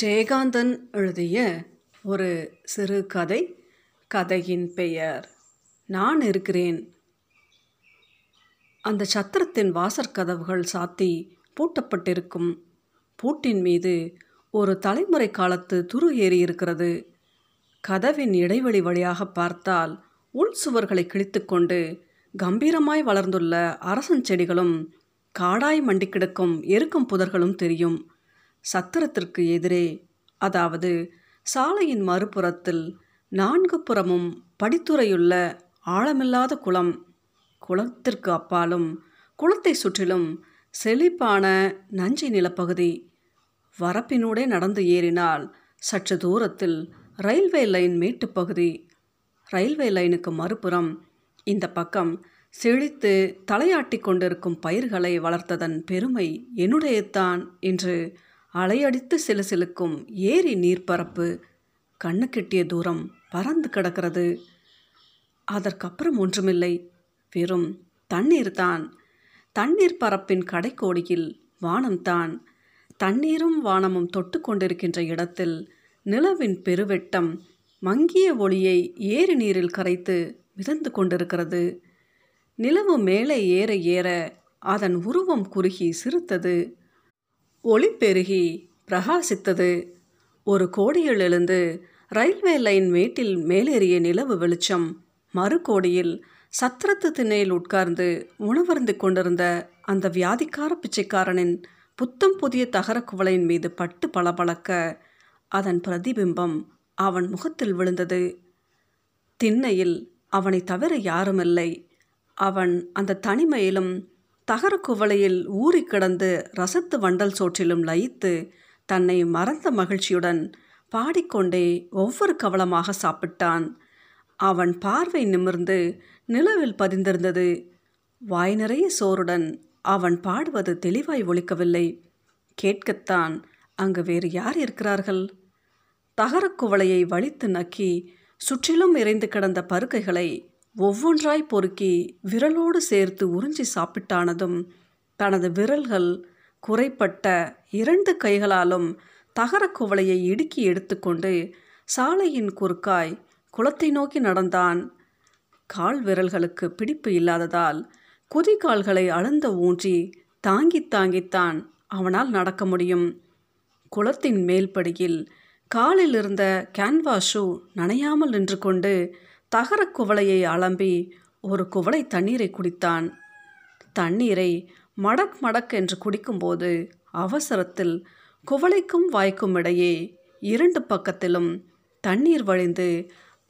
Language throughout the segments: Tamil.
ஜெயகாந்தன் எழுதிய ஒரு சிறு கதை. கதையின் பெயர் நான் இருக்கிறேன். அந்த சத்திரத்தின் வாசற்கதவுகள் சாத்தி பூட்டப்பட்டிருக்கும். பூட்டின் மீது ஒரு தலைமுறை காலத்து துரு ஏறி இருக்கிறது. கதவின் இடைவெளி வழியாக பார்த்தால் உள் சுவர்களை கிழித்து கொண்டு கம்பீரமாய் வளர்ந்துள்ள அரசன் செடிகளும் காடாய் மண்டி கிடக்கும் எருக்கும் புதர்களும் தெரியும். சத்திரத்திற்கு எதிரே, அதாவது சாலையின் மறுபுறத்தில், நான்கு புறமும் படித்துறையுள்ள ஆழமில்லாத குளம். குளத்திற்கு அப்பாலும் குளத்தை சுற்றிலும் செழிப்பான நஞ்சி நிலப்பகுதி. வரப்பினூடே நடந்து ஏறினால் சற்று தூரத்தில் ரயில்வே லைன் மேட்டுப்பகுதி. ரயில்வே லைனுக்கு மறுபுறம் இந்த பக்கம் செழித்து தலையாட்டி கொண்டிருக்கும் பயிர்களை வளர்த்ததன் பெருமை என்னுடையத்தான் என்று அலையடித்து சிலுசிலுக்கும் ஏரி நீர்ப்பரப்பு கண்ணு கெட்டிய தூரம் பறந்து கிடக்கிறது. அதற்கப்புறம் ஒன்றுமில்லை, வெறும் தண்ணீர் தான். தண்ணீர் பரப்பின் கடைக்கோடியில் வானம்தான். தண்ணீரும் வானமும் தொட்டு கொண்டிருக்கின்ற இடத்தில் நிலவின் பெருவெட்டம் மங்கிய ஒளியை ஏரி நீரில் கரைத்து மிதந்து கொண்டிருக்கிறது. நிலவு மேலே ஏற ஏற அதன் உருவம் குறுகி சிறுத்தது, ஒளி பெருகி பிரகாசித்தது. ஒரு கோடியில் எழுந்து ரயில்வே லைன் மேட்டில் மேலேறிய நிலவு வெளிச்சம் மறுகோடியில் சத்திரத்து திண்ணையில் உட்கார்ந்து உணவருந்து கொண்டிருந்த அந்த வியாதிக்கார பிச்சைக்காரனின் புத்தம் புதிய தகர குவளையின் மீது பட்டு பளபளக்க அதன் பிரதிபிம்பம் அவன் முகத்தில் விழுந்தது. திண்ணையில் அவனை தவிர யாருமில்லை. அவன் அந்த தனிமையிலும் தகர குவளையில் ஊறி கிடந்து ரசத்து வண்டல் சோற்றிலும் லயித்து தன்னை மறந்த மகிழ்ச்சியுடன் பாடிக்கொண்டே ஒவ்வொரு கவலமாக சாப்பிட்டான். அவன் பார்வை நிமிர்ந்து நிலவில் பதிந்திருந்தது. வாய் நிறைய சோறுடன் அவன் பாடுவது தெளிவாய் ஒலிக்கவில்லை. கேட்கத்தான் அங்கு வேறு யார் இருக்கிறார்கள்? தகர குவளையை வலித்து நக்கி சுற்றிலும் இறைந்து கிடந்த பருக்கைகளை ஒவ்வொன்றாய் பொறுக்கி விரலோடு சேர்த்து உறிஞ்சி சாப்பிட்டானதும் தனது விரல்கள் குறைப்பட்ட இரண்டு கைகளாலும் தகர குவளையை இடுக்கி எடுத்துக்கொண்டு சாலையின் குறுக்காய் குளத்தை நோக்கி நடந்தான். கால் விரல்களுக்கு பிடிப்பு இல்லாததால் குதிகால்களை அழுந்த ஊன்றி தாங்கித்தான் அவனால் நடக்க முடியும். குளத்தின் மேல்படியில் காலில் இருந்த கேன்வாஷு நனையாமல் நின்று கொண்டு தகர குவளையை அலம்பி ஒரு குவளை தண்ணீரை குடித்தான். தண்ணீரை மடக் மடக் என்று குடிக்கும்போது அவசரத்தில் குவளைக்கும் வாய்க்கும் இடையே இரண்டு பக்கத்திலும் தண்ணீர் வழிந்து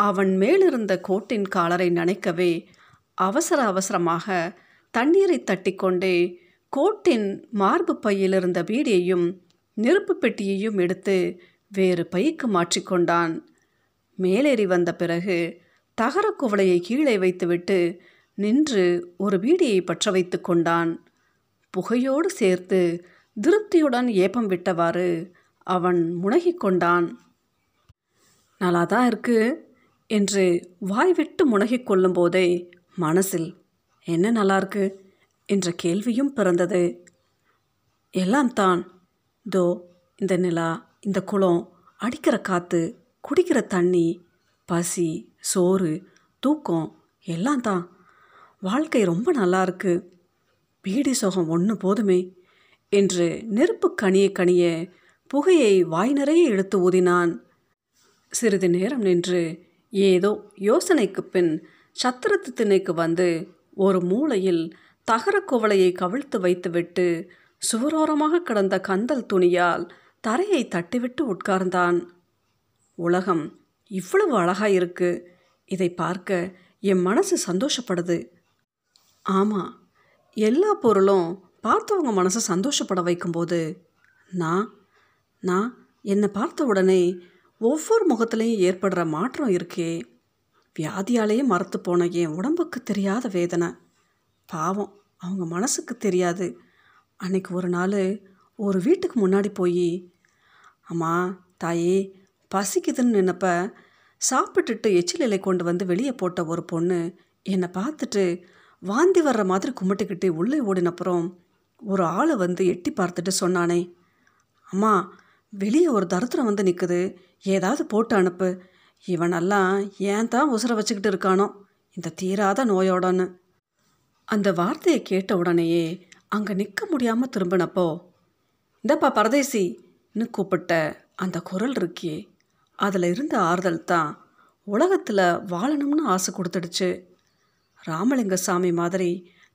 அவன் மேலிருந்த கோட்டின் காலரை நனைக்கவே அவசரமாக தண்ணீரை தட்டிக்கொண்டே கோட்டின் மார்பு பையிலிருந்த பீடியையும் நெருப்பு பெட்டியையும் எடுத்து வேறு பைக்கு மாற்றிக்கொண்டான். மேலேறி வந்த பிறகு தகர குவளையை கீழே வைத்துவிட்டு நின்று ஒரு பீடியை பற்ற வைத்து கொண்டான். புகையோடு சேர்த்து திருப்தியுடன் ஏப்பம் விட்டவாறு அவன் முனகிக் கொண்டான். நல்லாதான் இருக்கு என்று வாய்விட்டு முனகிக் கொள்ளும் போதே மனசில் என்ன நல்லா இருக்கு என்ற கேள்வியும் பிறந்தது. எல்லாம் தான், தோ இந்த நிலா, இந்த குளம், அடிக்கிற காற்று, குடிக்கிற தண்ணி, பசி, சோறு, தூக்கம் எல்லாம் தான். வாழ்க்கை ரொம்ப நல்லா இருக்கு. பீடி சோகம் ஒன்று போதுமே என்று நெருப்பு கனிய புகையை வாய் நிறைய இழுத்து ஊதினான். சிறிது நேரம் நின்று ஏதோ யோசனைக்கு பின் சத்திரத்து திண்ணைக்கு வந்து ஒரு மூலையில் தகர குவளையை கவிழ்த்து வைத்துவிட்டு சுவரோரமாக கிடந்த கந்தல் துணியால் தரையை தட்டிவிட்டு உட்கார்ந்தான். உலகம் இவ்வளவு அழகாக இருக்கு. இதை பார்க்க என் மனசு சந்தோஷப்படுது. ஆமாம், எல்லா பொருளும் பார்த்தவங்க மனசை சந்தோஷப்பட வைக்கும்போது நான் என்னை பார்த்த உடனே ஒவ்வொரு முகத்துலேயும் ஏற்படுற மாற்றம் இருக்கே. வியாதியாலேயே மறத்து போன என் உடம்புக்கு தெரியாத வேதனை. பாவம், அவங்க மனசுக்கு தெரியாது. அன்றைக்கி ஒரு நாள் ஒரு வீட்டுக்கு முன்னாடி போய், அம்மா தாயே பசிக்குதுன்னு நினைப்ப சாப்பிட்டுட்டு எச்சிலை கொண்டு வந்து வெளியே போட்ட ஒரு பொண்ணு என்னை பார்த்துட்டு வாந்தி வர்ற மாதிரி கும்பிட்டுக்கிட்டு உள்ளே ஓடினப்புறம் ஒரு ஆளை வந்து எட்டி பார்த்துட்டு சொன்னானே, அம்மா வெளியே ஒரு தருத்திரம் வந்து நிற்குது, ஏதாவது போட்டு அனுப்பு, இவனெல்லாம் ஏன் தான் உசுரை வச்சுக்கிட்டு இருக்கானோ இந்த தீராத நோயோடன்னு. அந்த வார்த்தையை கேட்ட உடனேயே அங்கே நிற்க முடியாமல் திரும்பினப்போ, இந்தப்பா பரதேசி ன்னு கூப்பிட்ட அந்த குரல் இருக்கே, அதில் இருந்த ஆறுதல் தான் உலகத்தில் வாழணும்னு ஆசை கொடுத்துடுச்சு. ராமலிங்கசாமி மாதிரி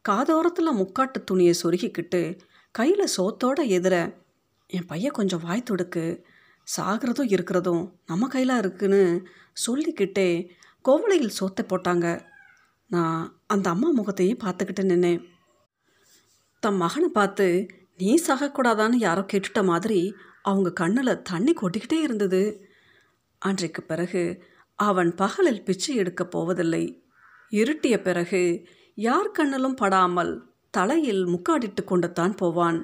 காதோரத்தில் முக்காட்டு துணியை சொருகிக்கிட்டு கையில் சோத்தோடு எதிர, என் பையன் கொஞ்சம் வாய் தொடுக்கு, சாகிறதும் இருக்கிறதும் நம்ம கையில் இருக்குன்னு சொல்லிக்கிட்டே கோவளையில் சோத்தை போட்டாங்க. நான் அந்த அம்மா முகத்தையும் பார்த்துக்கிட்டு நின்னேன். தம் மகனை பார்த்து நீ சாகக்கூடாதான்னு யாரோ கேட்டுட்ட மாதிரி அவங்க கண்ணில் தண்ணி கொட்டிக்கிட்டே இருந்தது. அன்றைக்கு பிறகு அவன் பகலில் பிச்சு எடுக்கப் போவதில்லை. இருட்டிய பிறகு யார் கண்ணிலும் படாமல் தலையில் முக்காடிட்டு கொண்டுத்தான் போவான்.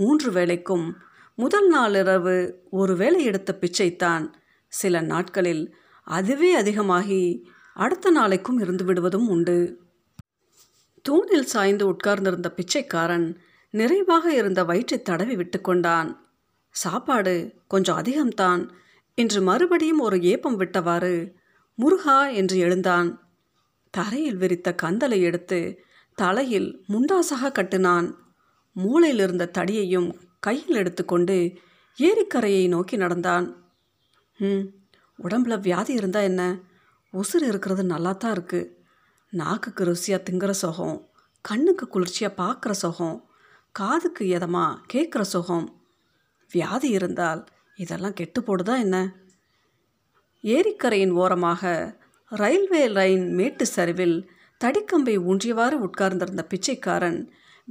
3 வேளைக்கும் முதல் நாளிரவு ஒரு வேளை எடுத்த பிச்சைத்தான் சில நாட்களில் அதுவே அதிகமாகி அடுத்த நாளைக்கும் இருந்து விடுவதும் உண்டு. தூணில் சாய்ந்து உட்கார்ந்திருந்த பிச்சைக்காரன் நிறைவாக இருந்த வயிற்றை தடவி விட்டு கொண்டான். சாப்பாடு கொஞ்சம் அதிகம்தான் என்று மறுபடியும் ஒரு ஏப்பம் விட்டவாறு முருகா என்று எழுந்தான். தரையில் விரித்த கந்தலை எடுத்து தலையில் முண்டாசாக கட்டினான். மூளையில் இருந்த தடியையும் கையில் எடுத்துக்கொண்டு ஏரிக்கரையை நோக்கி நடந்தான். உடம்பில் வியாதி இருந்தால் என்ன, உசுறு இருக்கிறது நல்லா தான் இருக்குது. நாக்குக்கு ருசியாக திங்குற சுகம், கண்ணுக்கு குளிர்ச்சியாக பார்க்குற சுகம், காதுக்கு எதமாக கேட்குற சுகம். வியாதி இருந்தால் இதெல்லாம் கெட்டு போடுதா என்ன? ஏரிக்கரையின் ஓரமாக ரயில்வே லைன் மேட்டு சரிவில் தடிக்கம்பை ஊன்றியவாறு உட்கார்ந்திருந்த பிச்சைக்காரன்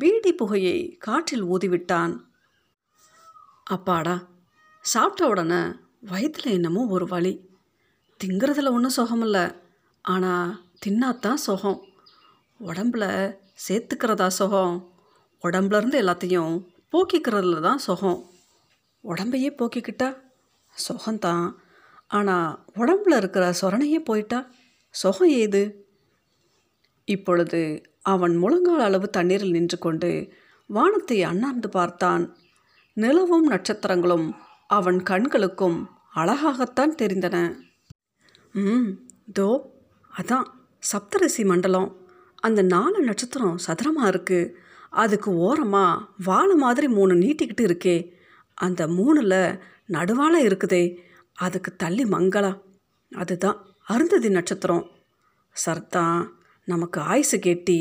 பீடி புகையை காற்றில் ஊதிவிட்டான். அப்பாடா, சாப்பிட்ட உடனே வயிற்றில் என்னமோ ஒரு வலி. திங்கிறதுல ஒன்றும் சுகமில்லை, ஆனால் தின்னாத்தான் சுகம். உடம்புல சேர்த்துக்கிறதா சுகம்? உடம்புலேருந்து எல்லாத்தையும் போக்கிக்கிறதுல தான் சுகம். உடம்பையே போக்கிக்கிட்டா சுகம்தான், ஆனால் உடம்பில் இருக்கிற சொரணையே போயிட்டா சுகம் ஏது? இப்பொழுது அவன் முழங்கால் அளவு தண்ணீரில் நின்று கொண்டு வானத்தை அண்ணாந்து பார்த்தான். நிலவும் நட்சத்திரங்களும் அவன் கண்களுக்கும் அழகாகத்தான் தெரிந்தன. தோ அதான் சப்தரிசி மண்டலம். அந்த 4 நட்சத்திரம் சதுரமாக இருக்குது. அதுக்கு ஓரமாக வாழை மாதிரி 3 நீட்டிக்கிட்டு இருக்கே, அந்த 3ல் நடுவாழை இருக்குதே, அதுக்கு தள்ளி மங்களா, அதுதான் அருந்ததி நட்சத்திரம். சர்தான் நமக்கு ஆயுசு கேட்டி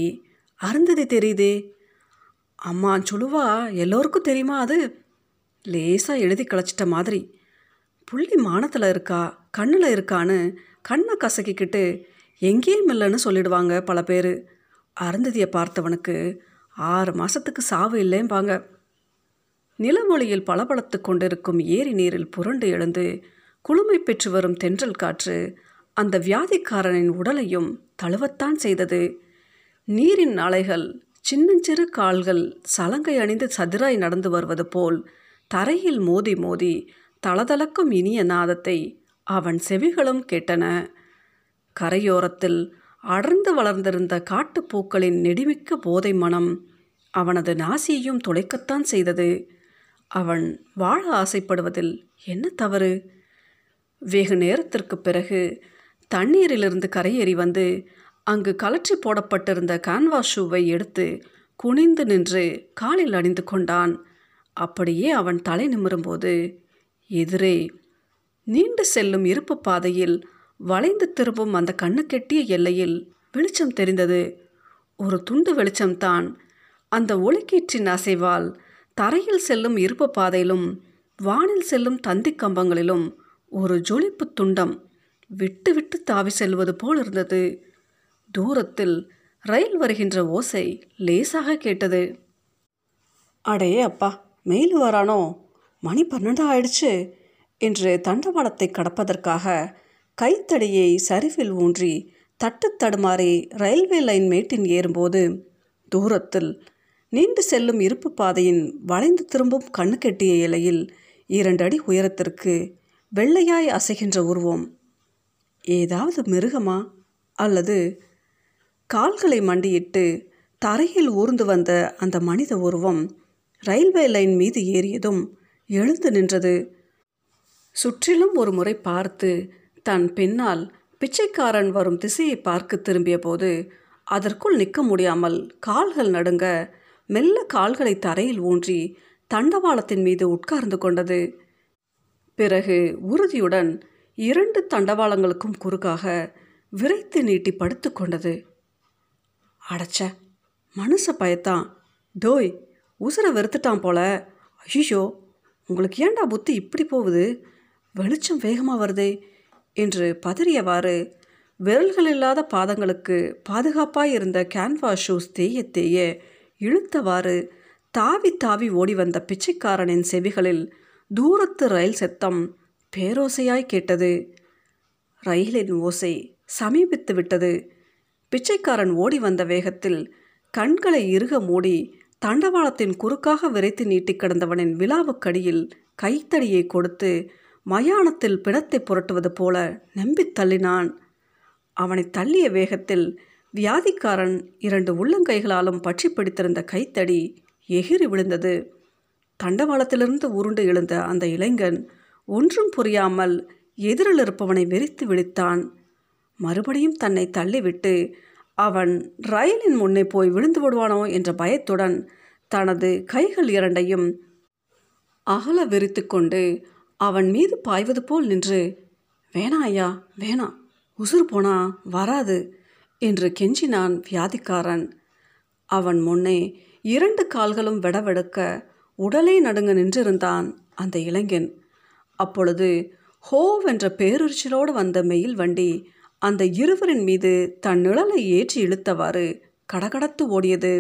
அருந்ததி தெரியுதே. அம்மான் சொல்லுவா, எல்லோருக்கும் தெரியுமா? அது லேசாக எழுதி கிளச்சிட்ட மாதிரி. புள்ளி மானத்தில் இருக்கா கண்ணில் இருக்கான்னு கண்ணை கசக்கிக்கிட்டு எங்கேயும் இல்லைன்னு சொல்லிடுவாங்க பல பேர். அருந்ததியை பார்த்தவனுக்கு 6 மாதத்துக்கு சாவு இல்லைம்பாங்க. நிலவொளியில் பளபளத்து கொண்டிருக்கும் ஏரி நீரில் புரண்டு எழுந்து குளுமை பெற்று வரும் தென்றல் காற்று அந்த வியாதிக்காரனின் உடலையும் தழுவத்தான் செய்தது. நீரின் அலைகள் சின்னஞ்சிறு கால்கள் சலங்கை அணிந்து சதிராய் நடந்து வருவது போல் தரையில் மோதி மோதி தளதளக்கும் இனிய நாதத்தை அவன் செவிகளும் கேட்டன. கரையோரத்தில் அடர்ந்து வளர்ந்திருந்த காட்டுப்பூக்களின் நெடிமிக்க போதை மனம் அவனது நாசியையும் துளைக்கத்தான் செய்தது. அவன் வாழ ஆசைப்படுவதில் என்ன தவறு? வெகு நேரத்திற்கு பிறகு தண்ணீரிலிருந்து கரையேறி வந்து அங்கு கலற்றி போடப்பட்டிருந்த கேன்வாஸ் ஷூவை எடுத்து குனிந்து நின்று காலில் அணிந்து கொண்டான். அப்படியே அவன் தலை நிமிரும்போது எதிரே நீண்டு செல்லும் இருப்பு பாதையில் வளைந்து திரும்பும் அந்த கண்ணுக்கெட்டிய எல்லையில் வெளிச்சம் தெரிந்தது. ஒரு துண்டு வெளிச்சம்தான். அந்த ஒளிக்கீற்றின் அசைவால் தரையில் செல்லும் இருப்பு பாதையிலும் வானில் செல்லும் தந்தி கம்பங்களிலும் ஒரு ஜொலிப்பு துண்டம் விட்டு விட்டு தாவி செல்வது போல் இருந்தது. தூரத்தில் ரயில் வருகின்ற ஓசை லேசாக கேட்டது. அடே அப்பா, மெயில் வரானோ, மணி 12 ஆயிடுச்சு என்று தண்டவாளத்தை கடப்பதற்காக கைத்தடியை சரிவில் ஊன்றி தட்டு தடுமாறி ரயில்வே லைன் மேட்டின் ஏறும்போது தூரத்தில் நீண்டு செல்லும் இருப்பு பாதையின் வளைந்து திரும்பும் கண்ணுக்கெட்டிய இலையில் 2 அடி உயரத்திற்கு வெள்ளையாய் அசைகின்ற உருவம். ஏதாவது மிருகமா? அல்லது கால்களை மண்டியிட்டு தரையில் ஊர்ந்து வந்த அந்த மனித உருவம் ரயில்வே லைன் மீது ஏறியதும் எழுந்து நின்றது. சுற்றிலும் ஒரு முறை பார்த்து தன் பின்னால் பிச்சைக்காரன் வரும் திசையை பார்க்க திரும்பிய போது அதற்குள் நிற்க முடியாமல் கால்கள் நடுங்க மெல்ல கால்களை தரையில் ஊன்றி தண்டவாளத்தின் மீது உட்கார்ந்து கொண்டது. பிறகு உறுதியுடன் இரண்டு தண்டவாளங்களுக்கும் குறுக்காக விரைத்து நீட்டி படுத்து கொண்டது. அடைச்ச மனுஷ பயத்தான், டோய் உசுரை வெறுத்துட்டான் போல. ஐயோ, உங்களுக்கு ஏண்டா புத்தி இப்படி போகுது, வெளிச்சம் வேகமாக வருதே என்று பதறியவாறு விரல்கள் இல்லாத பாதங்களுக்கு பாதுகாப்பாக இருந்த கேன்வாஸ் ஷூஸ் தேய இழுத்தவாறு தாவி தாவி ஓடி வந்த பிச்சைக்காரனின் செவிகளில் தூரத்து ரயில் சத்தம் பேரோசையாய் கேட்டது. ரயிலின் ஓசை சமீபித்து விட்டது. பிச்சைக்காரன் ஓடி வந்த வேகத்தில் கண்களை இறுக மூடி தண்டவாளத்தின் குறுக்காக விரைத்து நீட்டி கிடந்தவனின் விலாவுக்கடியில் கைத்தடியை கொடுத்து மயானத்தில் பிணத்தை புரட்டுவது போல நம்பி தள்ளினான். அவனை தள்ளிய வேகத்தில் வியாதிக்காரன் இரண்டு உள்ளங்கைகளாலும் பற்றி பிடித்திருந்த கைத்தடி எகிரி விழுந்தது. தண்டவாளத்திலிருந்து உருண்டு எழுந்த அந்த இளைஞன் ஒன்றும் புரியாமல் எதிரில் இருப்பவனை வெறித்து விழித்தான். மறுபடியும் தன்னை தள்ளிவிட்டு அவன் ரயிலின் முன்னே போய் விழுந்து விடுவானோ என்ற பயத்துடன் தனது கைகள் இரண்டையும் அகல விரித்து கொண்டு அவன் மீது பாய்வது போல் நின்று, வேணா ஐயா வேணா, உசுறு போனா வராது என்று கெஞ்சினான் வியாதிக்காரன். அவன் முன்னே இரண்டு கால்களும் விடவெடுக்க உடலை நடுங்க நின்றிருந்தான் அந்த இளைஞன். அப்பொழுது ஹோவென்ற பேரிச்சலோடு வந்த மெயில் வண்டி அந்த இருவரின் மீது தன் நிழலை ஏற்றி இழுத்தவாறு கடகடத்து ஓடியது.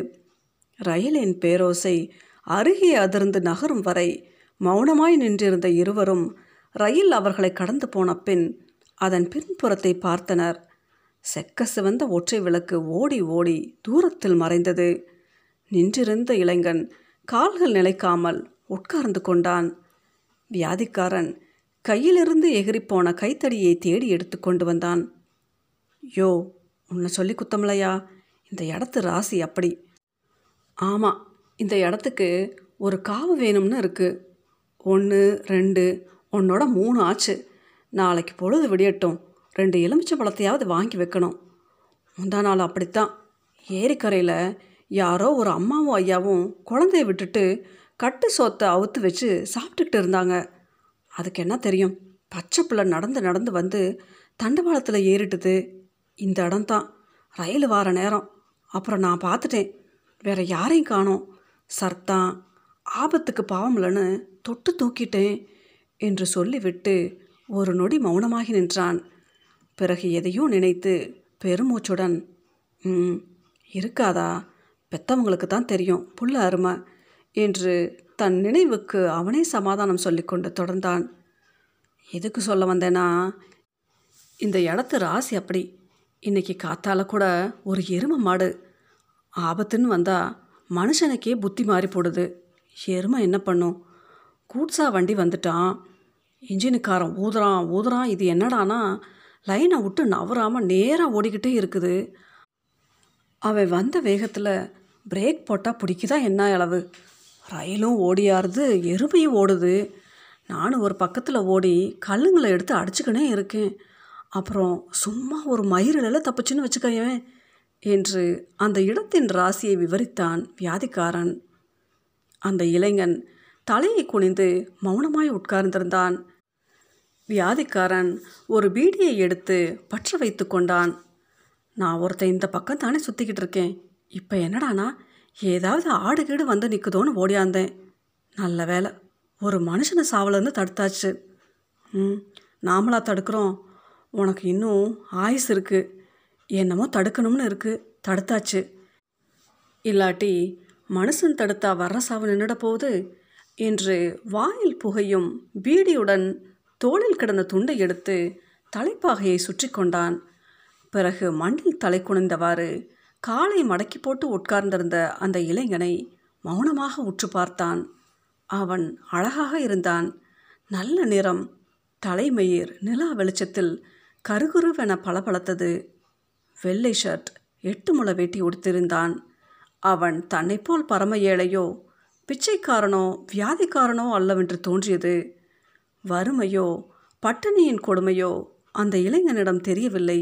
ரயிலின் பேரோசை அருகே அதிர்ந்து நகரும் வரை மௌனமாய் நின்றிருந்த இருவரும் ரயில் அவர்களை கடந்து போன பின் அதன் பின்புறத்தை பார்த்தனர். செக்க சிவந்த ஒற்றை விளக்கு ஓடி ஓடி தூரத்தில் மறைந்தது. நின்றிருந்த இளைஞன் கால்கள் நிலைக்காமல் உட்கார்ந்து கொண்டான். வியாதிக்காரன் கையிலிருந்து எகிரிப்போன கைத்தடியை தேடி எடுத்து கொண்டு வந்தான். யோ, உன்னை சொல்லி குத்தமில்லையா, இந்த இடத்து ராசி அப்படி. ஆமாம், இந்த இடத்துக்கு ஒரு காவு வேணும்னு இருக்குது. 1 2 உன்னோட 3 ஆச்சு. நாளைக்கு பொழுது விடியட்டும் 2 எலுமிச்சம் பழத்தையாவது வாங்கி வைக்கணும். முந்தா நாள் அப்படித்தான் ஏரிக்கரையில் யாரோ ஒரு அம்மாவும் ஐயாவும் குழந்தைய விட்டுட்டு கட்டு சோத்தை அவுத்து வச்சு சாப்பிட்டுக்கிட்டு இருந்தாங்க. அதுக்கு என்ன தெரியும், பச்சை பிள்ளை நடந்து நடந்து வந்து தண்டவாளத்தில் ஏறிட்டுது. இந்த இடம்தான் ரயில் வார நேரம். அப்புறம் நான் பார்த்துட்டேன், வேறு யாரையும் காணோம். சர்தான் ஆபத்துக்கு பாவம்லன்னு தொட்டு தூக்கிட்டேன் என்று சொல்லிவிட்டு ஒரு நொடி மௌனமாகி நின்றான். பிறகு எதையோ நினைத்து பெருமூச்சுடன், இருக்காதா, பெத்தவங்களுக்கு தான் தெரியும் புள்ள அருமை என்று தன் நினைவுக்கு அவனே சமாதானம் சொல்லிக்கொண்டு தொடர்ந்தான். எதுக்கு சொல்ல வந்தேன்னா, இந்த இடத்து ராசி அப்படி. இன்றைக்கி காத்தால கூட ஒரு எருமை மாடு ஆபத்துன்னு வந்தால் மனுஷனுக்கே புத்தி மாறி போடுது. எருமை என்ன பண்ணும், கூட்ஸா வண்டி வந்துட்டான், இன்ஜினுக்காரன் ஊதுறான். இது என்னடானா லைனை விட்டு நவராமல் நேராக ஓடிக்கிட்டே இருக்குது. அவன் வந்த வேகத்தில் பிரேக் போட்டால் பிடிக்குதா என்ன அளவு. ரயிலும் ஓடியாருது, எருமையும் ஓடுது. நானும் ஒரு பக்கத்தில் ஓடி கல்லுங்களை எடுத்து அடிச்சுக்கினே இருக்கேன். அப்புறம் சும்மா ஒரு மயிரில் தப்பிச்சுன்னு வச்சுக்கவேன் என்று அந்த இடத்தின் ராசியை விவரித்தான் வியாதிக்காரன். அந்த இளைஞன் தலையை குனிந்து மௌனமாய் உட்கார்ந்திருந்தான். வியாதிக்காரன் ஒரு பீடியை எடுத்து பற்ற வைத்து கொண்டான். நான் ஒருத்தன் இந்த பக்கம் தானே சுற்றிக்கிட்டு இருக்கேன், இப்போ என்னடானா ஏதாவது ஆடுகீடு வந்து நிற்குதோன்னு ஓடியாந்தேன். நல்ல வேலை, ஒரு மனுஷனை சாவலேருந்து தடுத்தாச்சு. நாமளா தடுக்கிறோம், உனக்கு இன்னும் ஆயுசு இருக்குது. என்னமோ தடுக்கணும்னு இருக்குது, தடுத்தாச்சு. இல்லாட்டி மனுஷன் தடுத்தா வர்ற சாவு நின்றுட போகுது என்று வாயில் புகையும் பீடியுடன் தோளில் கிடந்த துண்டை எடுத்து தலைப்பாகையை சுற்றி கொண்டான். பிறகு மண்ணில் தலை குனிந்தவாறு காலை மடக்கி போட்டு உட்கார்ந்திருந்த அந்த இளைஞனை மௌனமாக உற்று பார்த்தான். அவன் அழகாக இருந்தான். நல்ல நிறம், தலைமயிர் நிலா வெளிச்சத்தில் கருகுருவென பளபளத்தது. வெள்ளை ஷர்ட் 8 முழ வேட்டி உடுத்திருந்தான். அவன் தன்னைப்போல் பரம ஏழையோ பிச்சைக்காரனோ வியாதிக்காரனோ அல்லவென்று தோன்றியது. வறுமையோ பட்டினியின் கொடுமையோ அந்த இளைஞனிடம் தெரியவில்லை.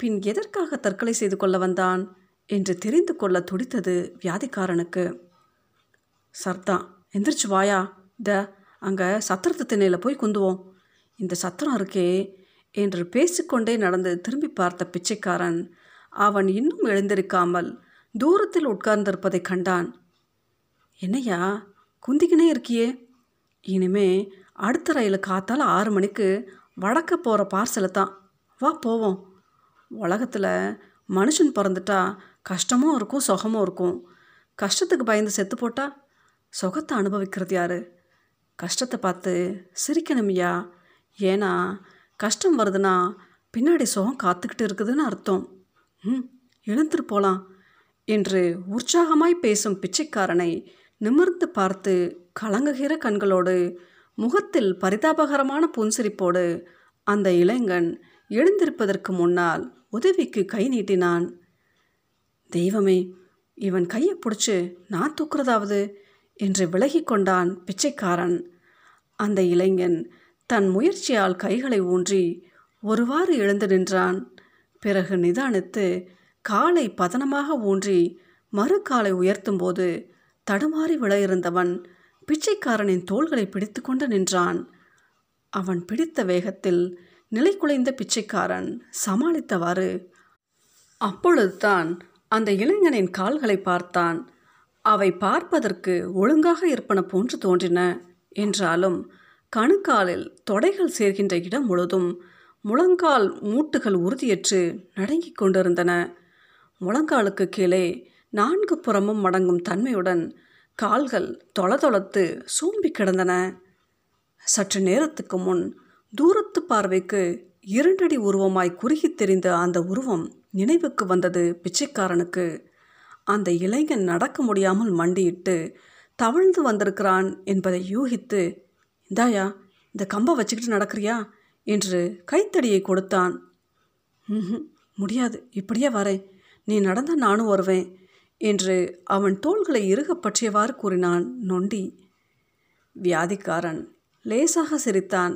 பின் எதற்காக தற்கொலை செய்து கொள்ள வந்தான் என்று தெரிந்து கொள்ள துடித்தது வியாதிக்காரனுக்கு. சர்தான், எந்திரிச்சு வாயா, த அங்கே சத்திரத்து திண்ணையில் போய் குந்துவோம், இந்த சத்திரம் இருக்கே என்று பேசிக்கொண்டே நடந்து திரும்பி பார்த்த பிச்சைக்காரன் அவன் இன்னும் எழுந்திருக்காமல் தூரத்தில் உட்கார்ந்திருப்பதை கண்டான். என்னையா குந்திக்கினே இருக்கியே, இனிமே அடுத்த ரயில் காத்தால் 6 மணிக்கு வடக்க போகிற பார்சலை தான், வா போவோம். உலகத்தில் மனுஷன் பிறந்துட்டா கஷ்டமும் இருக்கும் சுகமும் இருக்கும். கஷ்டத்துக்கு பயந்து செத்து போட்டா சுகத்தை அனுபவிக்கிறது யார்? கஷ்டத்தை பார்த்து சிரிக்கணுமியா, ஏன்னா கஷ்டம் வருதுன்னா பின்னாடி சுகம் காத்துக்கிட்டு இருக்குதுன்னு அர்த்தம். எழுந்துட்டு போகலாம் என்று உற்சாகமாய் பேசும் பிச்சைக்காரனை நிமிர்ந்து பார்த்து கலங்குகிற கண்களோடு முகத்தில் பரிதாபகரமான புன்சிரிப்போடு அந்த இளைஞன் எழுந்திருப்பதற்கு முன்னால் உதவிக்கு கை நீட்டினான். தெய்வமே, இவன் கையை பிடிச்சி நான் தூக்குறதாவது என்று விலகி கொண்டான் பிச்சைக்காரன். அந்த இளைஞன் தன் முயற்சியால் கைகளை ஊன்றி ஒருவாறு எழுந்து நின்றான். பிறகு நிதானித்து காலை பதனமாக ஊன்றி மறு காலை உயர்த்தும் போது தடுமாறி விழ இருந்தவன் பிச்சைக்காரனின் தோள்களை பிடித்து கொண்டு நின்றான். அவன் பிடித்த வேகத்தில் நிலை குலைந்த பிச்சைக்காரன் சமாளித்தவாறு அப்பொழுதுதான் அந்த இளைஞனின் கால்களை பார்த்தான். அவை பார்ப்பதற்கு ஒழுங்காக இருப்பன போன்று தோன்றின. என்றாலும் கணுக்காலில் தொடைகள் சேர்கின்ற இடம் முழுதும் முழங்கால் மூட்டுகள் உறுதியற்று நடுங்கிக் கொண்டிருந்தன. முழங்காலுக்கு கீழே 4 புறமும் மடங்கும் தன்மையுடன் கால்கள் தொளதொளத்து சூம்பி கிடந்தன. சற்று நேரத்துக்கு முன் தூரத்து பார்வைக்கு 2 அடி உருவமாய் குறுகி தெரிந்த அந்த உருவம் நினைவுக்கு வந்தது பிச்சைக்காரனுக்கு. அந்த இளைஞன் நடக்க முடியாமல் மண்டியிட்டு தவழ்ந்து வந்திருக்கிறான் என்பதை யூகித்து, இந்தாயா இந்த கம்பை வச்சுக்கிட்டு நடக்கிறியா என்று கைத்தடியை கொடுத்தான். முடியாது, இப்படியே வரேன், நீ நடந்தால் நானும் வருவேன் என்று அவன் தோள்களை இறுக பற்றியவாறு கூறினான் நொண்டி. வியாதிக்காரன் லேசாக சிரித்தான்.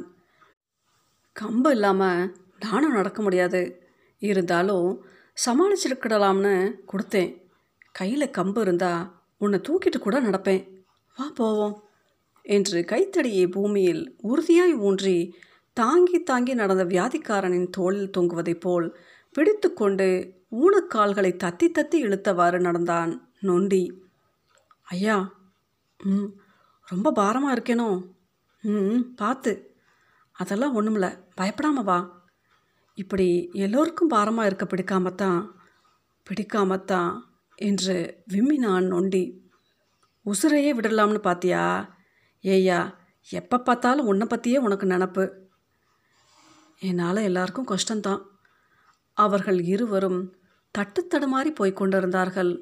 கம்பு இல்லாமல் நானும் நடக்க முடியாது, இருந்தாலும் சமாளிச்சிருக்கிடலாம்னு கொடுத்தேன். கையில் கம்பு இருந்தால் உன்னை தூக்கிட்டு கூட நடப்பேன், வா போவோம் என்று கைத்தடியை பூமியில் உறுதியாய் ஊன்றி தாங்கி தாங்கி நடந்த வியாதிக்காரனின் தோளில் தொங்குவதைப் போல் பிடித்து கொண்டு ஊனக்கால்களை தத்தி தத்தி இழுத்தவாறு நடந்தான் நொண்டி. ஐயா, ரொம்ப பாரமாக இருக்கேனோ? பார்த்து, அதெல்லாம் ஒன்றுமில்ல, பயப்படாம வா. இப்படி எல்லோருக்கும் பாரமாக இருக்க பிடிக்காமத்தான் என்று விம்மினான் நொண்டி. உசுரையே விடலாம்னு பார்த்தியா? ஏய்யா, எப்போ பார்த்தாலும் உன்னை பற்றியே உனக்கு நினப்பு. என்னால் எல்லாருக்கும் கஷ்டம்தான். அவர்கள் இருவரும் தட்டுத்தடுமாறி போய்கொண்டிருந்தார்கள்.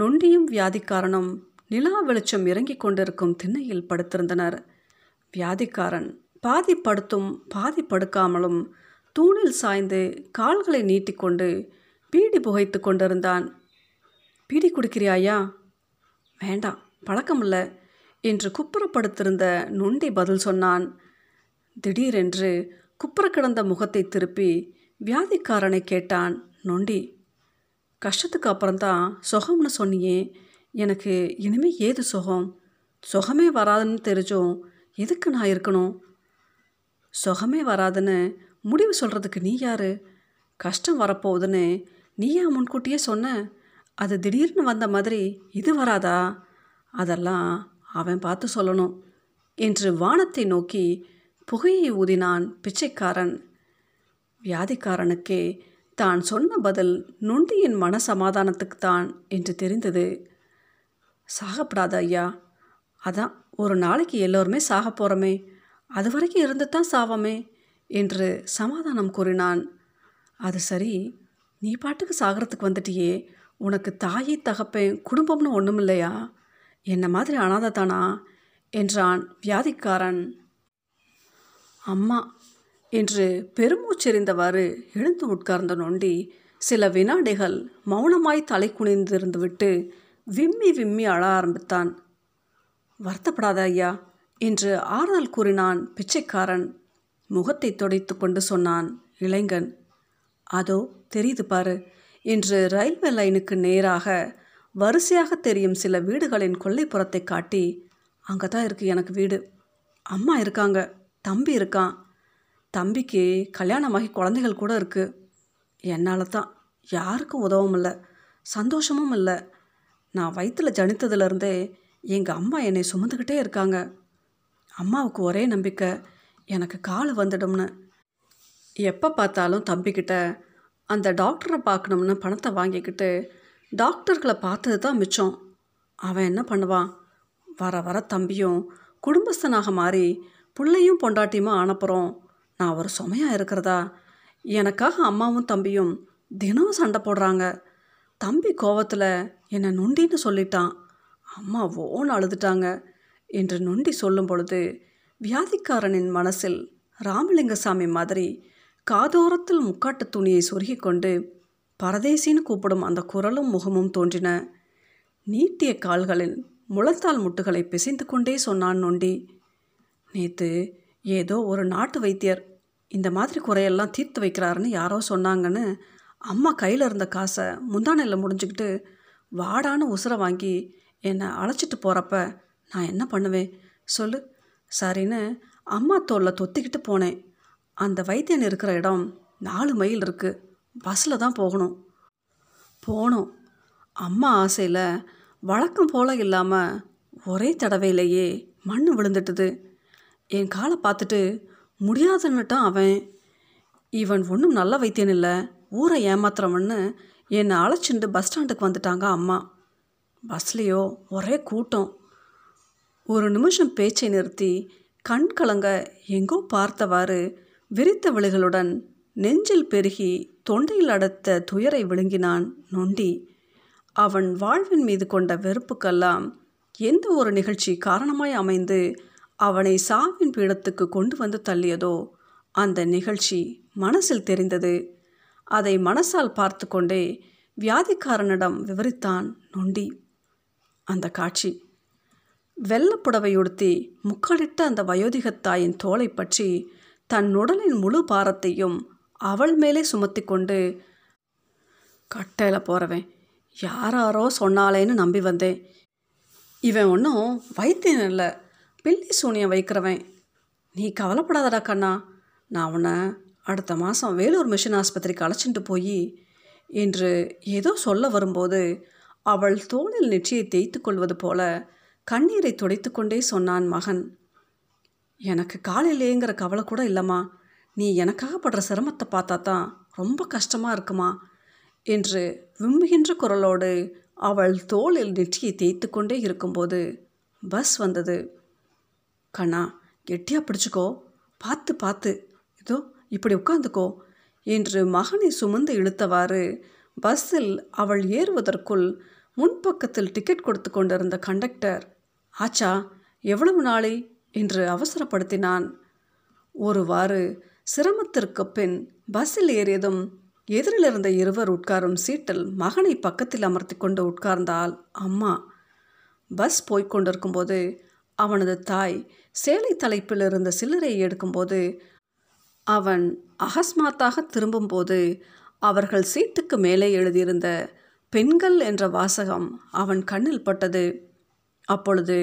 நொண்டியும் வியாதிக்காரனும் நிலா வெளிச்சம் இறங்கி கொண்டிருக்கும் திண்ணையில் படுத்திருந்தனர். வியாதிக்காரன் பாதி படுத்தும் பாதி படுக்காமலும் தூணில் சாய்ந்து கால்களை நீட்டிக்கொண்டு பீடி புகைத்து கொண்டிருந்தான். பீடி குடிக்கிறியாயா? வேண்டாம், பழக்கமில்லை என்று குப்புறப்படுத்திருந்த நொண்டி பதில் சொன்னான். திடீரென்று குப்புற கிடந்த முகத்தை திருப்பி வியாதிக்காரனை கேட்டான் நொண்டி. கஷ்டத்துக்கு அப்புறம்தான் சுகம்னு சொன்னியே, எனக்கு இனிமேல் ஏது சுகம்? சுகமே வராதுன்னு தெரிஞ்சும் எதுக்கு நான் இருக்கணும்? சுகமே வராதுன்னு முடிவு சொல்கிறதுக்கு நீ யார்? கஷ்டம் வரப்போகுதுன்னு நீயா முன்கூட்டியே சொன்ன? அது திடீர்னு வந்த மாதிரி இது வராதா? அதெல்லாம் அவன் பார்த்து சொல்லணும் என்று வானத்தை நோக்கி புகையை ஊதினான் பிச்சைக்காரன். வியாதிக்காரனுக்கே தான் சொன்ன பதில் நொண்டியின் மனசமாதானத்துக்குத்தான் என்று தெரிந்தது. சாகப்படாத ஐயா, அதான் ஒரு நாளைக்கு எல்லோருமே சாக போகிறோமே, அது வரைக்கும் இருந்து தான் சாவாமே என்று சமாதானம் கூறினான். அது சரி, நீ பாட்டுக்கு சாகிறதுக்கு வந்துட்டியே, உனக்கு தாயை தகப்பேன் குடும்பம்னு ஒன்றும் இல்லையா? என்ன மாதிரி அனாதை தானா என்றான் வியாதிக்காரன். அம்மா என்று பெருமூச்செறிந்தவாறு எழுந்து உட்கார்ந்த நொண்டி சில வினாடிகள் மௌனமாய் தலை குனிந்திருந்து விட்டு விம்மி விம்மி அழ ஆரம்பித்தான். வருத்தப்படாத ஐயா என்று ஆறுதல் கூறினான் பிச்சைக்காரன். முகத்தை துடைத்து கொண்டு சொன்னான் இளைஞன். அதோ தெரியுது பாரு என்று ரயில்வே லைனுக்கு நேராக வரிசையாக தெரியும் சில வீடுகளின் கொல்லைப்புறத்தை காட்டி, அங்கே தான் இருக்குது எனக்கு வீடு. அம்மா இருக்காங்க, தம்பி இருக்கான், தம்பிக்கு கல்யாணமாகி குழந்தைகள் கூட இருக்குது. என்னால் தான் யாருக்கும் உதவும் இல்லை, சந்தோஷமும் இல்லை. நான் வயிற்றில் ஜனித்ததுலேருந்தே எங்கள் அம்மா என்னை சுமந்துக்கிட்டே இருக்காங்க. அம்மாவுக்கு ஒரே நம்பிக்கை, எனக்கு கால் வந்துடும்னு. எப்போ பார்த்தாலும் தம்பிக்கிட்ட அந்த டாக்டரை பார்க்கணும்னு பணத்தை வாங்கிக்கிட்டு டாக்டர்களை பார்த்தது தான் மிச்சம். அவன் என்ன பண்ணுவான், வர வர தம்பியும் குடும்பஸ்தனாக மாறி பிள்ளையும் பொண்டாட்டியுமா ஆனப்புறம் நான் ஒரு சுமையாக இருக்கிறதா? எனக்காக அம்மாவும் தம்பியும் தினமும் சண்டை போடுறாங்க. தம்பி கோவத்தில் என்னை நொண்டின்னு சொல்லிட்டான், அம்மா ஓன்னு அழுதுட்டாங்க என்று நொண்டி சொல்லும் பொழுது வியாதிக்காரனின் மனசில் ராமலிங்கசாமி மாதிரி காதோரத்தில் முக்காட்டு துணியை சொருகி கொண்டு பரதேசின்னு கூப்பிடும் அந்த குரலும் முகமும் தோன்றின. நீட்டிய கால்களில் முளத்தால் முட்டுகளை பிசைந்து கொண்டே சொன்னான் நொண்டி. நேற்று ஏதோ ஒரு நாட்டு வைத்தியர் இந்த மாதிரி குறையெல்லாம் தீர்த்து வைக்கிறாருன்னு யாரோ சொன்னாங்கன்னு அம்மா கையில் இருந்த காசை முந்தானையில் முடிஞ்சுக்கிட்டு வாடான உசுரை வாங்கி என்னை அழைச்சிட்டு போகிறப்ப நான் என்ன பண்ணுவேன் சொல்லு? சரின்னு அம்மா தோளில் தொத்திக்கிட்டு போனேன். அந்த வைத்தியன் இருக்கிற இடம் 4 மைல் இருக்குது, பஸ்ஸில் தான் போகணும். அம்மா ஆசையில் வழக்கம் போல் இல்லாமல் ஒரே தடவையிலேயே மண் விழுந்துட்டுது. என் காலை பார்த்துட்டு முடியாதுன்னுட்டான் அவன். இவன் ஒன்றும் நல்ல வைத்தியன் இல்லை, ஊரை ஏமாத்துறவன்னு என்னை அழைச்சிட்டு பஸ் ஸ்டாண்டுக்கு வந்துட்டாங்க அம்மா. பஸ்லேயோ ஒரே கூட்டம். ஒரு நிமிஷம் பேச்சை நிறுத்தி கண் கலங்க எங்கோ பார்த்தவாறு விரித்த விழிகளுடன் நெஞ்சில் பெருகி தொண்டையில் அடைத்த துயரை விழுங்கினான் நொண்டி. அவன் வாழ்வின் மீது கொண்ட வெறுப்புக்கெல்லாம் எந்த ஒரு நிகழ்ச்சி காரணமாய் அமைந்து அவனை சாவின் பீடத்துக்கு கொண்டு வந்து தள்ளியதோ அந்த நிகழ்ச்சி மனசில் தெரிந்தது. அதை மனசால் பார்த்து கொண்டே வியாதிக்காரனிடம் விவரித்தான் நொண்டி. அந்த காட்சி, வெள்ளப்புடவையுடுத்தி முக்காலிட்ட அந்த வயோதிகத்தாயின் தோலை பற்றி தன் உடலின் முழு பாரத்தையும் அவள் மேலே சுமத்தி கொண்டு, கட்டையில் போகிறவன் யாராரோ சொன்னாலேன்னு நம்பி வந்தேன், இவன் ஒன்றும் வைத்தியம் இல்லை, பில்லி சூனியம் வைக்கிறவன். நீ கவலைப்படாதடா கண்ணா, நான் உன்னை அடுத்த மாதம் வேலூர் மிஷன் ஆஸ்பத்திரிக்கு அழைச்சிட்டு போய் என்று ஏதோ சொல்ல வரும்போது அவள் தோளில் நெற்றியை தேய்த்து கொள்வது போல கண்ணீரை துடைத்து கொண்டே சொன்னான் மகன். எனக்கு காலையிலேங்கிற கவலை கூட இல்லைம்மா, நீ எனக்காகப்படுற சிரமத்தை பார்த்தா தான் ரொம்ப கஷ்டமாக இருக்குமா என்று விம்புகின்ற குரலோடு அவள் தோளில் நெற்றியை தேய்த்து கொண்டே இருக்கும்போது பஸ் வந்தது. கண்ணா, கெட்டியாக பிடிச்சிக்கோ, பார்த்து இதோ இப்படி உட்காந்துக்கோ என்று மகனை சுமந்து இழுத்தவாறு பஸ்ஸில் அவள் ஏறுவதற்குள் முன்பக்கத்தில் டிக்கெட் கொடுத்து கொண்டிருந்த கண்டக்டர், ஆச்சா எவ்வளவு நாளை என்று அவசரப்படுத்தினான். ஒருவாறு சிரமத்திற்கு பின் பஸ்ஸில் ஏறியதும் எதிரிலிருந்த இருவர் உட்காரும் சீட்டில் மகனை பக்கத்தில் அமர்த்தி கொண்டு உட்கார்ந்தாள் அம்மா. பஸ் போய்கொண்டிருக்கும்போது அவனது தாய் சேலை தலைப்பில் இருந்த சில்லறையை எடுக்கும்போது அவன் அகஸ்மாத்தாக திரும்பும்போது அவர்கள் சீட்டுக்கு மேலே எழுதியிருந்த பெண்கள் என்ற வாசகம் அவன் கண்ணில் பட்டது. அப்பொழுது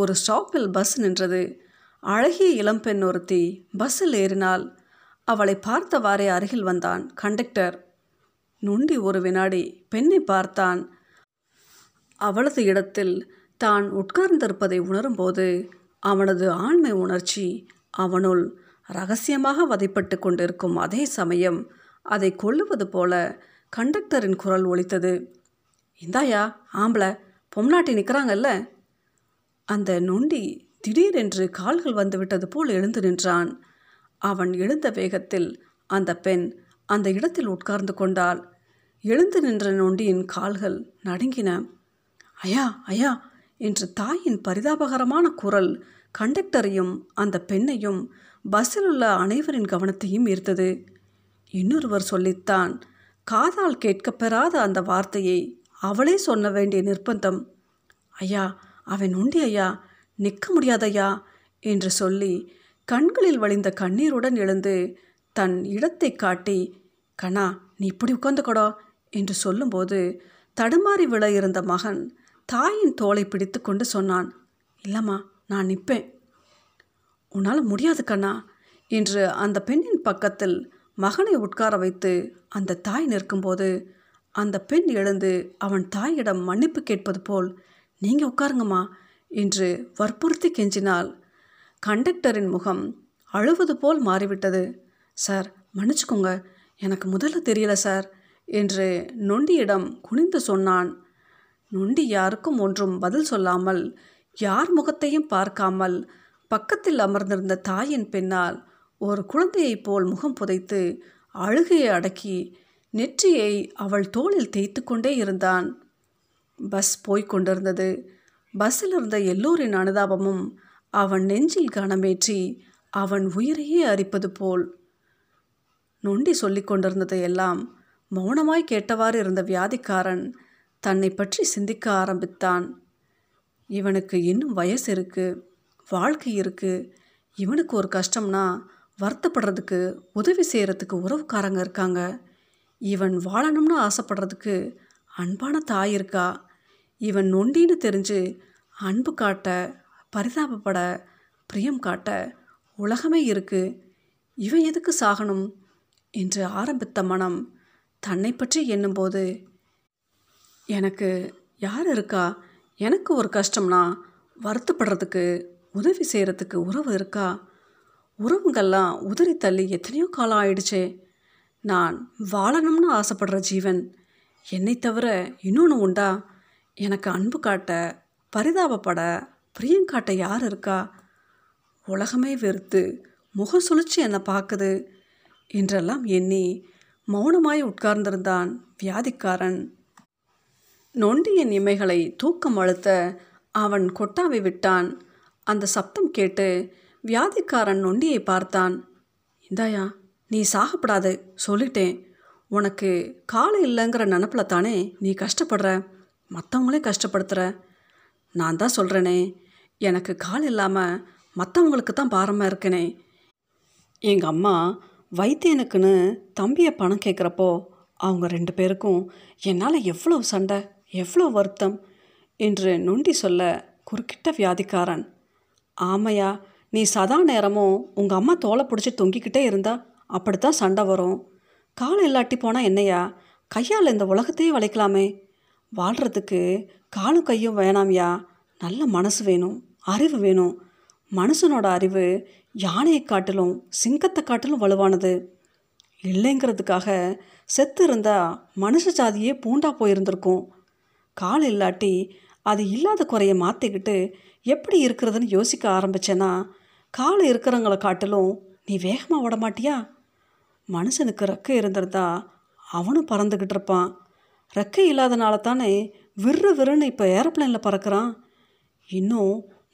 ஒரு ஸ்டாப்பில் பஸ் நின்றது. அழகிய இளம்பெண் ஒருத்தி பஸ்ஸில் ஏறினாள். அவளை பார்த்தவாறே அருகில் வந்தான் கண்டக்டர். நொண்டி ஒரு வினாடி பெண்ணை பார்த்தான். அவளது இடத்தில் தான் உட்கார்ந்திருப்பதை உணரும்போது அவனது ஆண்மை உணர்ச்சி அவனுள் இரகசியமாக வதைப்பட்டு கொண்டிருக்கும் அதே சமயம் அதை கொல்லுவது போல கண்டக்டரின் குரல் ஒலித்தது. இந்தாயா ஆம்பளை, பொம்னாட்டி நிற்கிறாங்கல்ல. அந்த நொண்டி திடீரென்று கால்கள் வந்துவிட்டது போல் எழுந்து நின்றான். அவன் எழுந்த வேகத்தில் அந்த பெண் அந்த இடத்தில் உட்கார்ந்து கொண்டாள். எழுந்து நின்ற நொண்டியின் கால்கள் நடுங்கின. ஐயா ஐயா என்று தாயின் பரிதாபகரமான குரல் கண்டக்டரையும் அந்த பெண்ணையும் பஸ்ஸில் உள்ள அனைவரின் கவனத்தையும் ஈர்த்தது. இன்னொருவர் சொல்லித்தான் காதால் கேட்கப்பெறாத அந்த வார்த்தையை அவளே சொல்ல வேண்டிய நிர்பந்தம். ஐயா, அவன் நொண்டி ஐயா, நிற்க முடியாதையா என்று சொல்லி கண்களில் வழிந்த கண்ணீருடன் எழுந்து தன் இடத்தை காட்டி, கண்ணா நீ இப்படி உட்கார்ந்துக்கடோ என்று சொல்லும்போது தடுமாறி விழ இருந்த மகன் தாயின் தோலை பிடித்து கொண்டு சொன்னான், இல்லம்மா நான் நிற்பேன். உன்னால் முடியாது கண்ணா என்று அந்த பெண்ணின் பக்கத்தில் மகனை உட்கார வைத்து அந்த தாய் நிற்கும்போது அந்த பெண் எழுந்து அவன் தாயிடம் மன்னிப்பு கேட்பது போல், நீங்கள் உட்காருங்கம்மா என்று வற்புறுத்தி கெஞ்சினாள். கண்டக்டரின் முகம் அழுவது போல் மாறிவிட்டது. சார் மன்னிச்சுக்கோங்க, எனக்கு முதல்ல தெரியல சார் என்று நொண்டியிடம் குனிந்து சொன்னான். நொண்டி யாருக்கும் ஒன்றும் பதில் சொல்லாமல் யார் முகத்தையும் பார்க்காமல் பக்கத்தில் அமர்ந்திருந்த தாயின் பின்னால் ஒரு குழந்தையைப் போல் முகம் புதைத்து அழுகையை அடக்கி நெற்றியை அவள் தோளில் தேய்த்து கொண்டே இருந்தான். பஸ் போய்கொண்டிருந்தது. பஸ்ஸில் இருந்த எல்லோரின் அனுதாபமும் அவன் நெஞ்சில் கனமேற்றி அவன் உயிரையே அரிப்பது போல். நொண்டி சொல்லி கொண்டிருந்ததையெல்லாம் மௌனமாய் கேட்டவாறு இருந்த வியாதிக்காரன் தன்னை பற்றி சிந்திக்க ஆரம்பித்தான். இவனுக்கு இன்னும் வயசு இருக்குது, வாழ்க்கை இருக்குது. இவனுக்கு ஒரு கஷ்டம்னா வருத்தப்படுறதுக்கு, உதவி செய்கிறதுக்கு உறவுக்காரங்க இருக்காங்க. இவன் வாழணும்னு ஆசைப்படுறதுக்கு அன்பான தாய் இருக்கா. இவன் நொண்டின்னு தெரிஞ்சு அன்பு காட்ட, பரிதாபப்பட, பிரியம் காட்ட உலகமே இருக்குது. இவன் எதுக்கு சாகணும் என்று ஆரம்பித்த மனம் தன்னை பற்றி எண்ணும்போது, எனக்கு யார் இருக்கா, எனக்கு ஒரு கஷ்டம்னா வருத்தப்படுறதுக்கு, உதவி செய்கிறதுக்கு உறவு இருக்கா. உறவுங்கள்லாம் உதறி தள்ளி எத்தனையோ காலம் ஆயிடுச்சே. நான் வாழணும்னு ஆசைப்படுற ஜீவன், என்னை தவிர இன்னொன்று உண்டா? எனக்கு அன்பு காட்ட, பரிதாபப்பட, பிரியங்காட்ட யார் இருக்கா? உலகமே வெறுத்து முக சுழிச்சு என்னை பார்க்குது என்றெல்லாம் எண்ணி மௌனமாய் உட்கார்ந்திருந்தான் வியாதிக்காரன். நொண்டியின் இமைகளை தூக்கம் அழுத்த அவன் கொட்டாவை விட்டான். அந்த சப்தம் கேட்டு வியாதிக்காரன் நொண்டியை பார்த்தான். இந்தாயா, நீ சாகப்படாது சொல்லிட்டேன். உனக்கு காலை இல்லைங்கிற நினப்பில் தானே நீ கஷ்டப்படுற, மற்றவங்களே கஷ்டப்படுத்துகிற. நான் தான் சொல்கிறேனே, எனக்கு கால் இல்லாமல் மற்றவங்களுக்கு தான் பாரமாக இருக்கனே. எங்கள் அம்மா வைத்தியனுக்குன்னு தம்பியை பணம் கேட்குறப்போ அவங்க ரெண்டு பேருக்கும் என்னால் எவ்வளோ சண்டை, எவ்வளோ வருத்தம் என்று நொண்டி சொல்ல குறுக்கிட்ட வியாதிக்காரன், ஆமையா, நீ சதா நேரமும் உங்கள் அம்மா தோலை பிடிச்சி தொங்கிக்கிட்டே இருந்தா அப்படித்தான் சண்டை வரும். காலை இல்லாட்டி போனால் என்னையா, கையால் இந்த உலகத்தையே வளைக்கலாமே. வாழ்கிறதுக்கு காலும் கையும் வேணாம்யா, நல்ல மனசு வேணும், அறிவு வேணும். மனுஷனோட அறிவு யானையை காட்டிலும் சிங்கத்தை காட்டிலும் வலுவானது. இல்லைங்கிறதுக்காக செத்து இருந்தால் மனுஷ ஜாதியே பூண்டா போயிருந்திருக்கும். கால் இல்லாட்டி அது இல்லாத குறையை மாற்றிக்கிட்டு எப்படி இருக்கிறதுன்னு யோசிக்க ஆரம்பித்தேன்னா, கால் இருக்கிறவங்கள காட்டிலும் நீ வேகமாக ஓட மாட்டியா? மனுஷனுக்கு ரெக்கை இருந்திருந்தா அவனும் பறந்துக்கிட்டு இருப்பான். ரெக்கை இல்லாதனால தானே விறு விறுன்னு இப்போ ஏரோப்ளைனில் பறக்கிறான். இன்னும்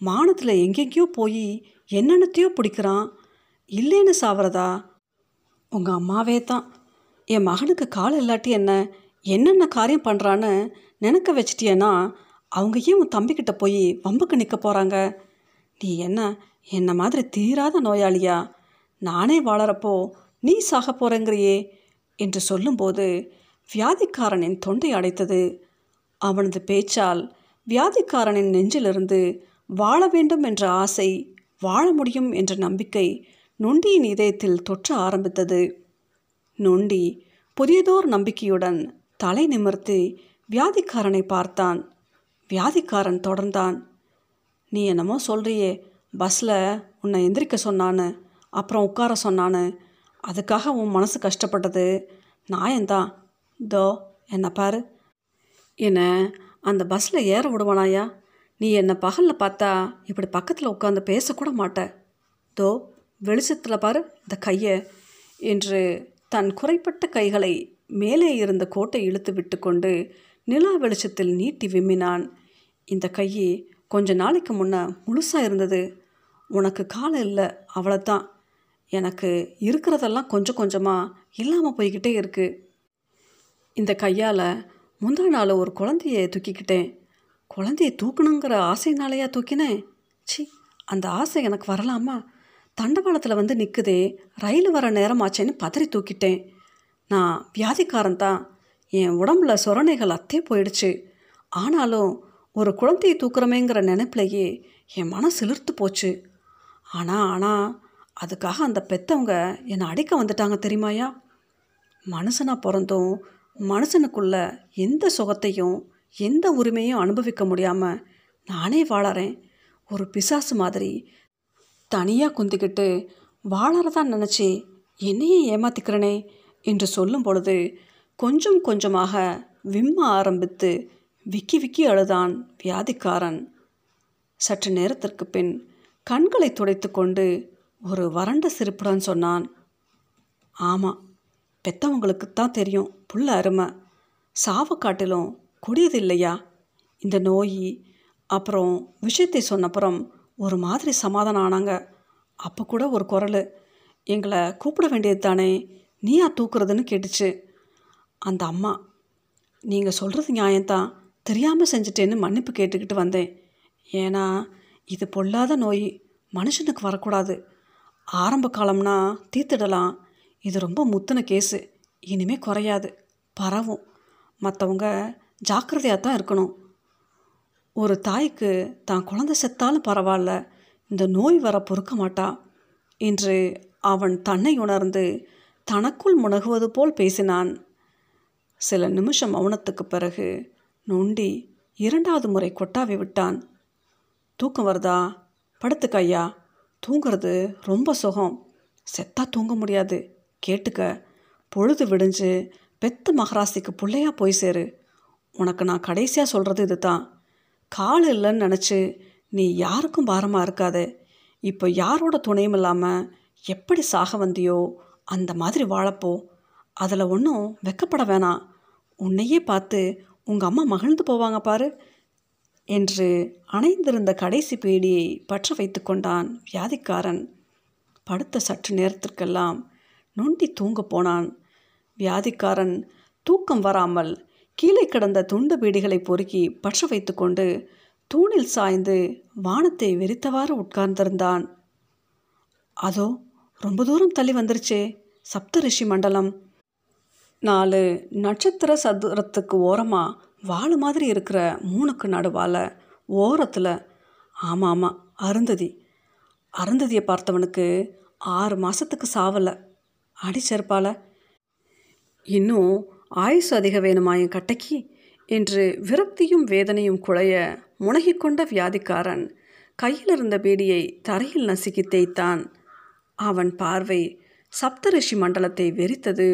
மானத்தில் எங்கெங்கேயோ போய் என்னென்னத்தையோ பிடிக்கிறான். இல்லைன்னு சாவறதா உங்கள் அம்மாவே தான். என் மகனுக்கு கால் இல்லாட்டி என்ன, என்னென்ன காரியம் பண்ணுறான்னு நினைக்க வச்சிட்டியன்னா அவங்க ஏன் உன் தம்பிக்கிட்ட போய் வம்புக்கு நிற்க போகிறாங்க? நீ என்ன என்ன மாதிரி தீராத நோயாளியா? நானே வாழறப்போ நீ சாக போகிறேங்கிறியே என்று சொல்லும்போது வியாதிக்காரனின் தொண்டை அடைத்தது. அவனது பேச்சால் வியாதிக்காரனின் நெஞ்சிலிருந்து வாழ வேண்டும் என்ற ஆசை, வாழ முடியும் என்ற நம்பிக்கை நொண்டியின் இதயத்தில் தொற்ற ஆரம்பித்தது. நொண்டி புதியதோர் நம்பிக்கையுடன் தலை நிமிர்த்தி வியாதிக்காரனை பார்த்தான். வியாதிக்காரன் தொடர்ந்தான், நீ என்னமோ சொல்கிறியே, பஸ்ஸில் உன்னை எந்திரிக்க சொன்னான்னு, அப்புறம் உட்கார சொன்னான்னு, அதுக்காக உன் மனசு கஷ்டப்பட்டது நாயந்தான். தோ என்னை பாரு, என்னை அந்த பஸ்ஸில் ஏற விடுவானாயா? நீ என்னை பகலில் பார்த்தா இப்படி பக்கத்தில் உட்காந்து பேசக்கூட மாட்ட. தோ வெளிச்சத்தில் பாரு இந்த கையை என்று தன் குறைப்பட்ட கைகளை மேலே இருந்த கோட்டை இழுத்து விட்டு கொண்டு நிலா வெளிச்சத்தில் நீட்டி விம்மினான். இந்த கையை கொஞ்ச நாளைக்கு முன்னே முழுசாக இருந்தது. உனக்கு காலம் இல்லை, அவ்வளோதான். எனக்கு இருக்கிறதெல்லாம் கொஞ்சம் கொஞ்சமாக இல்லாமல் போய்கிட்டே இருக்குது. இந்த கையால் முந்தா நாள் ஒரு குழந்தையை தூக்கிக்கிட்டேன். குழந்தையை தூக்கணுங்கிற ஆசையினாலையா தூக்கினேன்? சி, அந்த ஆசை எனக்கு வரலாமா? தண்டவாளத்தில் வந்து நிற்குதே, ரயில் வர நேரமாச்சேன்னு பதறி தூக்கிட்டேன். நான் வியாதிக்காரன் தான், என் உடம்புல சொரணைகள் அத்தே போயிடுச்சு. ஆனாலும் ஒரு குழந்தையை தூக்குறமேங்கிற நினைப்பிலேயே என் மனம் சிலிர்த்து போச்சு. ஆனால் அதுக்காக அந்த பெத்தவங்க என்னை அடிக்க வந்துட்டாங்க தெரியுமாயா. மனுஷனாக பிறந்தும் மனுஷனுக்குள்ள எந்த சுகத்தையும் எந்த உரிமையும் அனுபவிக்க முடியாமல் நானே வாழறேன். ஒரு பிசாசு மாதிரி தனியாக குந்திக்கிட்டு வாழறதான் நினச்சி என்னையே ஏமாத்திக்கிறனே என்று சொல்லும் பொழுது கொஞ்சம் கொஞ்சமாக விம்ம ஆரம்பித்து விக்கி விக்கி அழுதான் வியாதிக்காரன். சற்று நேரத்திற்கு பின் கண்களை துடைத்து கொண்டு ஒரு வறண்ட சிரிப்புடன் சொன்னான், ஆமாம், பெத்தவங்களுக்குத்தான் தெரியும் புள்ள அருமை. சாவை காட்டிலும் கொடியது இல்லையா இந்த நோய். அப்புறம் விஷயத்தை சொன்னப்புறம் ஒரு மாதிரி சமாதானம் ஆனாங்க. அப்போ கூட ஒரு குரல் எங்களை கூப்பிட வேண்டியது தானே, நீயா தூக்குறதுன்னு கேட்டுச்சு. அந்த அம்மா, நீங்கள் சொல்கிறது நியாயம்தான், தெரியாமல் செஞ்சுட்டேன்னு மன்னிப்பு கேட்டுக்கிட்டு வந்தேன். ஏன்னா இது பொல்லாத நோய், மனுஷனுக்கு வரக்கூடாது. ஆரம்ப காலம்னா தீர்த்துடலாம், இது ரொம்ப முத்தின கேஸு, இனிமேல் குறையாது, பரவும், மற்றவங்க ஜாக்கிரதையாக தான் இருக்கணும். ஒரு தாய்க்கு தான் குழந்தை செத்தாலும் பரவாயில்ல, இந்த நோய் வர பொறுக்க மாட்டா என்று அவன் தன்னை உணர்ந்து தனக்குள் முனகுவது போல் பேசினான். சில நிமிஷம் மௌனத்துக்கு பிறகு நொண்டி இரண்டாவது முறை கொட்டாவி விட்டான். தூக்கம் வருதா? படுத்துக்கையா, தூங்கிறது ரொம்ப சுகம், செத்தா தூங்க முடியாது, கேட்டுக்க, பொழுது விடிஞ்சு பெத்த மகராசிக்கு பிள்ளையா போய் சேரு. உனக்கு நான் கடைசியாக சொல்கிறது இது தான், கால் இல்லைன்னு நினச்சி நீ யாருக்கும் பாரமாக இருக்காது. இப்போ யாரோட துணையும் இல்லாமல் எப்படி சாக வந்தியோ அந்த மாதிரி வாழப்போ, அதில் ஒன்றும் வெக்கப்பட வேணாம். உன்னையே பார்த்து உங்கள் அம்மா மகிழ்ந்து போவாங்க பாரு என்று அணைந்திருந்த கடைசி பீடியை பற்ற வைத்து கொண்டான் வியாதிக்காரன். படுத்த சற்று நேரத்திற்கெல்லாம் நொண்டி தூங்க போனான். வியாதிக்காரன் தூக்கம் வராமல் கீழே கிடந்த துண்டு பீடிகளை பொறுக்கி பற்ற வைத்து கொண்டு தூணில் சாய்ந்து வானத்தை வெறித்தவாறு உட்கார்ந்திருந்தான். அதோ ரொம்ப தூரம் தள்ளி வந்துருச்சே சப்தரிஷி மண்டலம். 4 நட்சத்திர சதுரத்துக்கு ஓரமாக வாழை மாதிரி இருக்கிற 3க்கு நடுவால் ஓரத்தில், ஆமாம், அருந்ததி. அருந்ததியை பார்த்தவனுக்கு 6 மாதத்துக்கு சாவலை. அடிச்சேர்ப்பால் இன்னும் ஆயுசு அதிக வேணுமா என் கட்டைக்கு என்று விரக்தியும் வேதனையும் குழைய முனகிக்கொண்ட வியாதிக்காரன் கையிலிருந்த பீடியை தரையில் நசுக்கி தேய்த்தான். அவன் பார்வை சப்தரிஷி மண்டலத்தை வெறித்தது.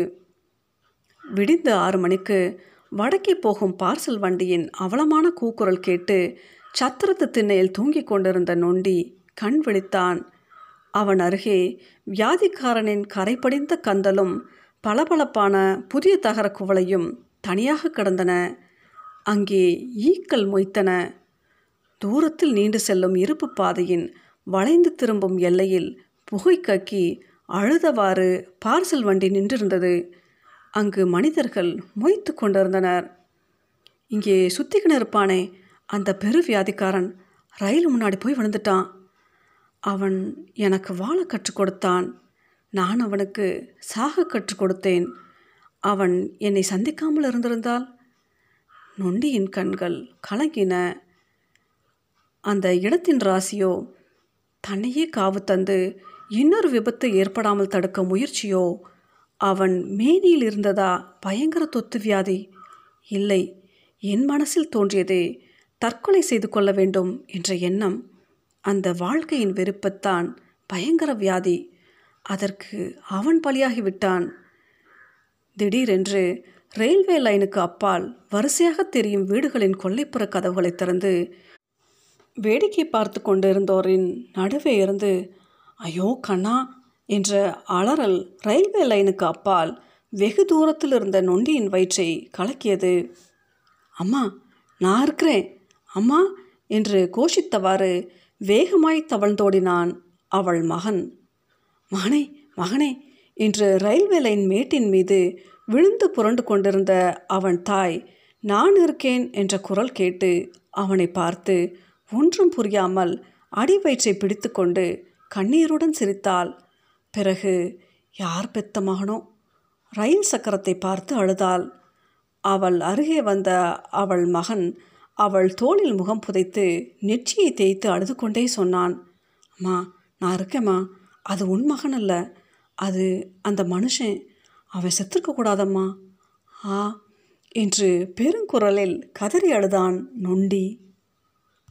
விடிந்த 6 மணிக்கு வடக்கே போகும் பார்சல் வண்டியின் அவலமான கூக்குரல் கேட்டு சத்திரத்து திண்ணையில் தூங்கிக் கொண்டிருந்த நொண்டி கண் விழித்தான். அவன் அருகே வியாதிக்காரனின் கரைபடிந்த கந்தலும் பளபளப்பான புதிய தகர குவளையும் தனியாக கிடந்தன. அங்கே ஈக்கள் மொய்த்தன. தூரத்தில் நீண்டு செல்லும் இருப்பு பாதையின் வளைந்து திரும்பும் எல்லையில் புகை கக்கி அழுதவாறு பார்சல் வண்டி நின்றிருந்தது. அங்கு மனிதர்கள் மொய்த்து கொண்டிருந்தனர். இங்கே சுத்திக்கின இருப்பானே அந்த பெரு வியாதிக்காரன், ரயில் முன்னாடி போய் விழுந்துட்டான். அவன் எனக்கு வாழ கற்றுக் கொடுத்தான், நான் அவனுக்கு சாக கற்றுக் கொடுத்தேன். அவன் என்னை சந்திக்காமல் இருந்திருந்தால். நொண்டியின் கண்கள் கலங்கின. அந்த இடத்தின் ராசியோ, தன்னையே காவு தந்து இன்னொரு விபத்து ஏற்படாமல் தடுக்க முயற்சியோ, அவன் மேனியில் இருந்ததா பயங்கர தொத்து வியாதி? இல்லை, என் மனசில் தோன்றியதே தற்கொலை செய்து கொள்ள வேண்டும் என்ற எண்ணம். அந்த வாழ்க்கையின் வெறுப்புத்தான் பயங்கர வியாதி. அதற்கு அவன் பலியாகிவிட்டான். திடீரென்று ரயில்வே லைனுக்கு அப்பால் வரிசையாக தெரியும் வீடுகளின் கொல்லைப்புற கதவுகளை திறந்து வேடிக்கை பார்த்து கொண்டிருந்தோரின் நடுவே இருந்து ஐயோ கண்ணா என்ற அலறல் ரயில்வே லைனுக்கு அப்பால் வெகு தூரத்தில் இருந்த நொண்டியின் வயிற்றை கலக்கியது. அம்மா, நான் இருக்கிறேன் அம்மா என்று கோஷித்தவாறு வேகமாய் தவழ்ந்தோடினான் அவள் மகன். மகனே, மகனே என்று ரயில்வே லைன் மேட்டின் மீது விழுந்து புரண்டு கொண்டிருந்த அவன் தாய் நான் இருக்கேன் என்ற குரல் கேட்டு அவனை பார்த்து ஒன்றும் புரியாமல் அடிவயிற்றை பிடித்து கொண்டு கண்ணீருடன் சிரித்தாள். பிறகு யார் பெத்த மகனோ ரயில் சக்கரத்தை பார்த்து அழுதாள். அவள் அருகே வந்த அவள் மகன் அவள் தோளில் முகம் புதைத்து நெற்றியை தேய்த்து அழுது கொண்டே சொன்னான், அம்மா நான் இருக்கேம்மா, அது உன் மகன் அல்ல, அது அந்த மனுஷன், அவன் செத்துருக்கக்கூடாதம்மா, ஆ என்று பெருங்குரலில் கதறி அழுதான் நொண்டி.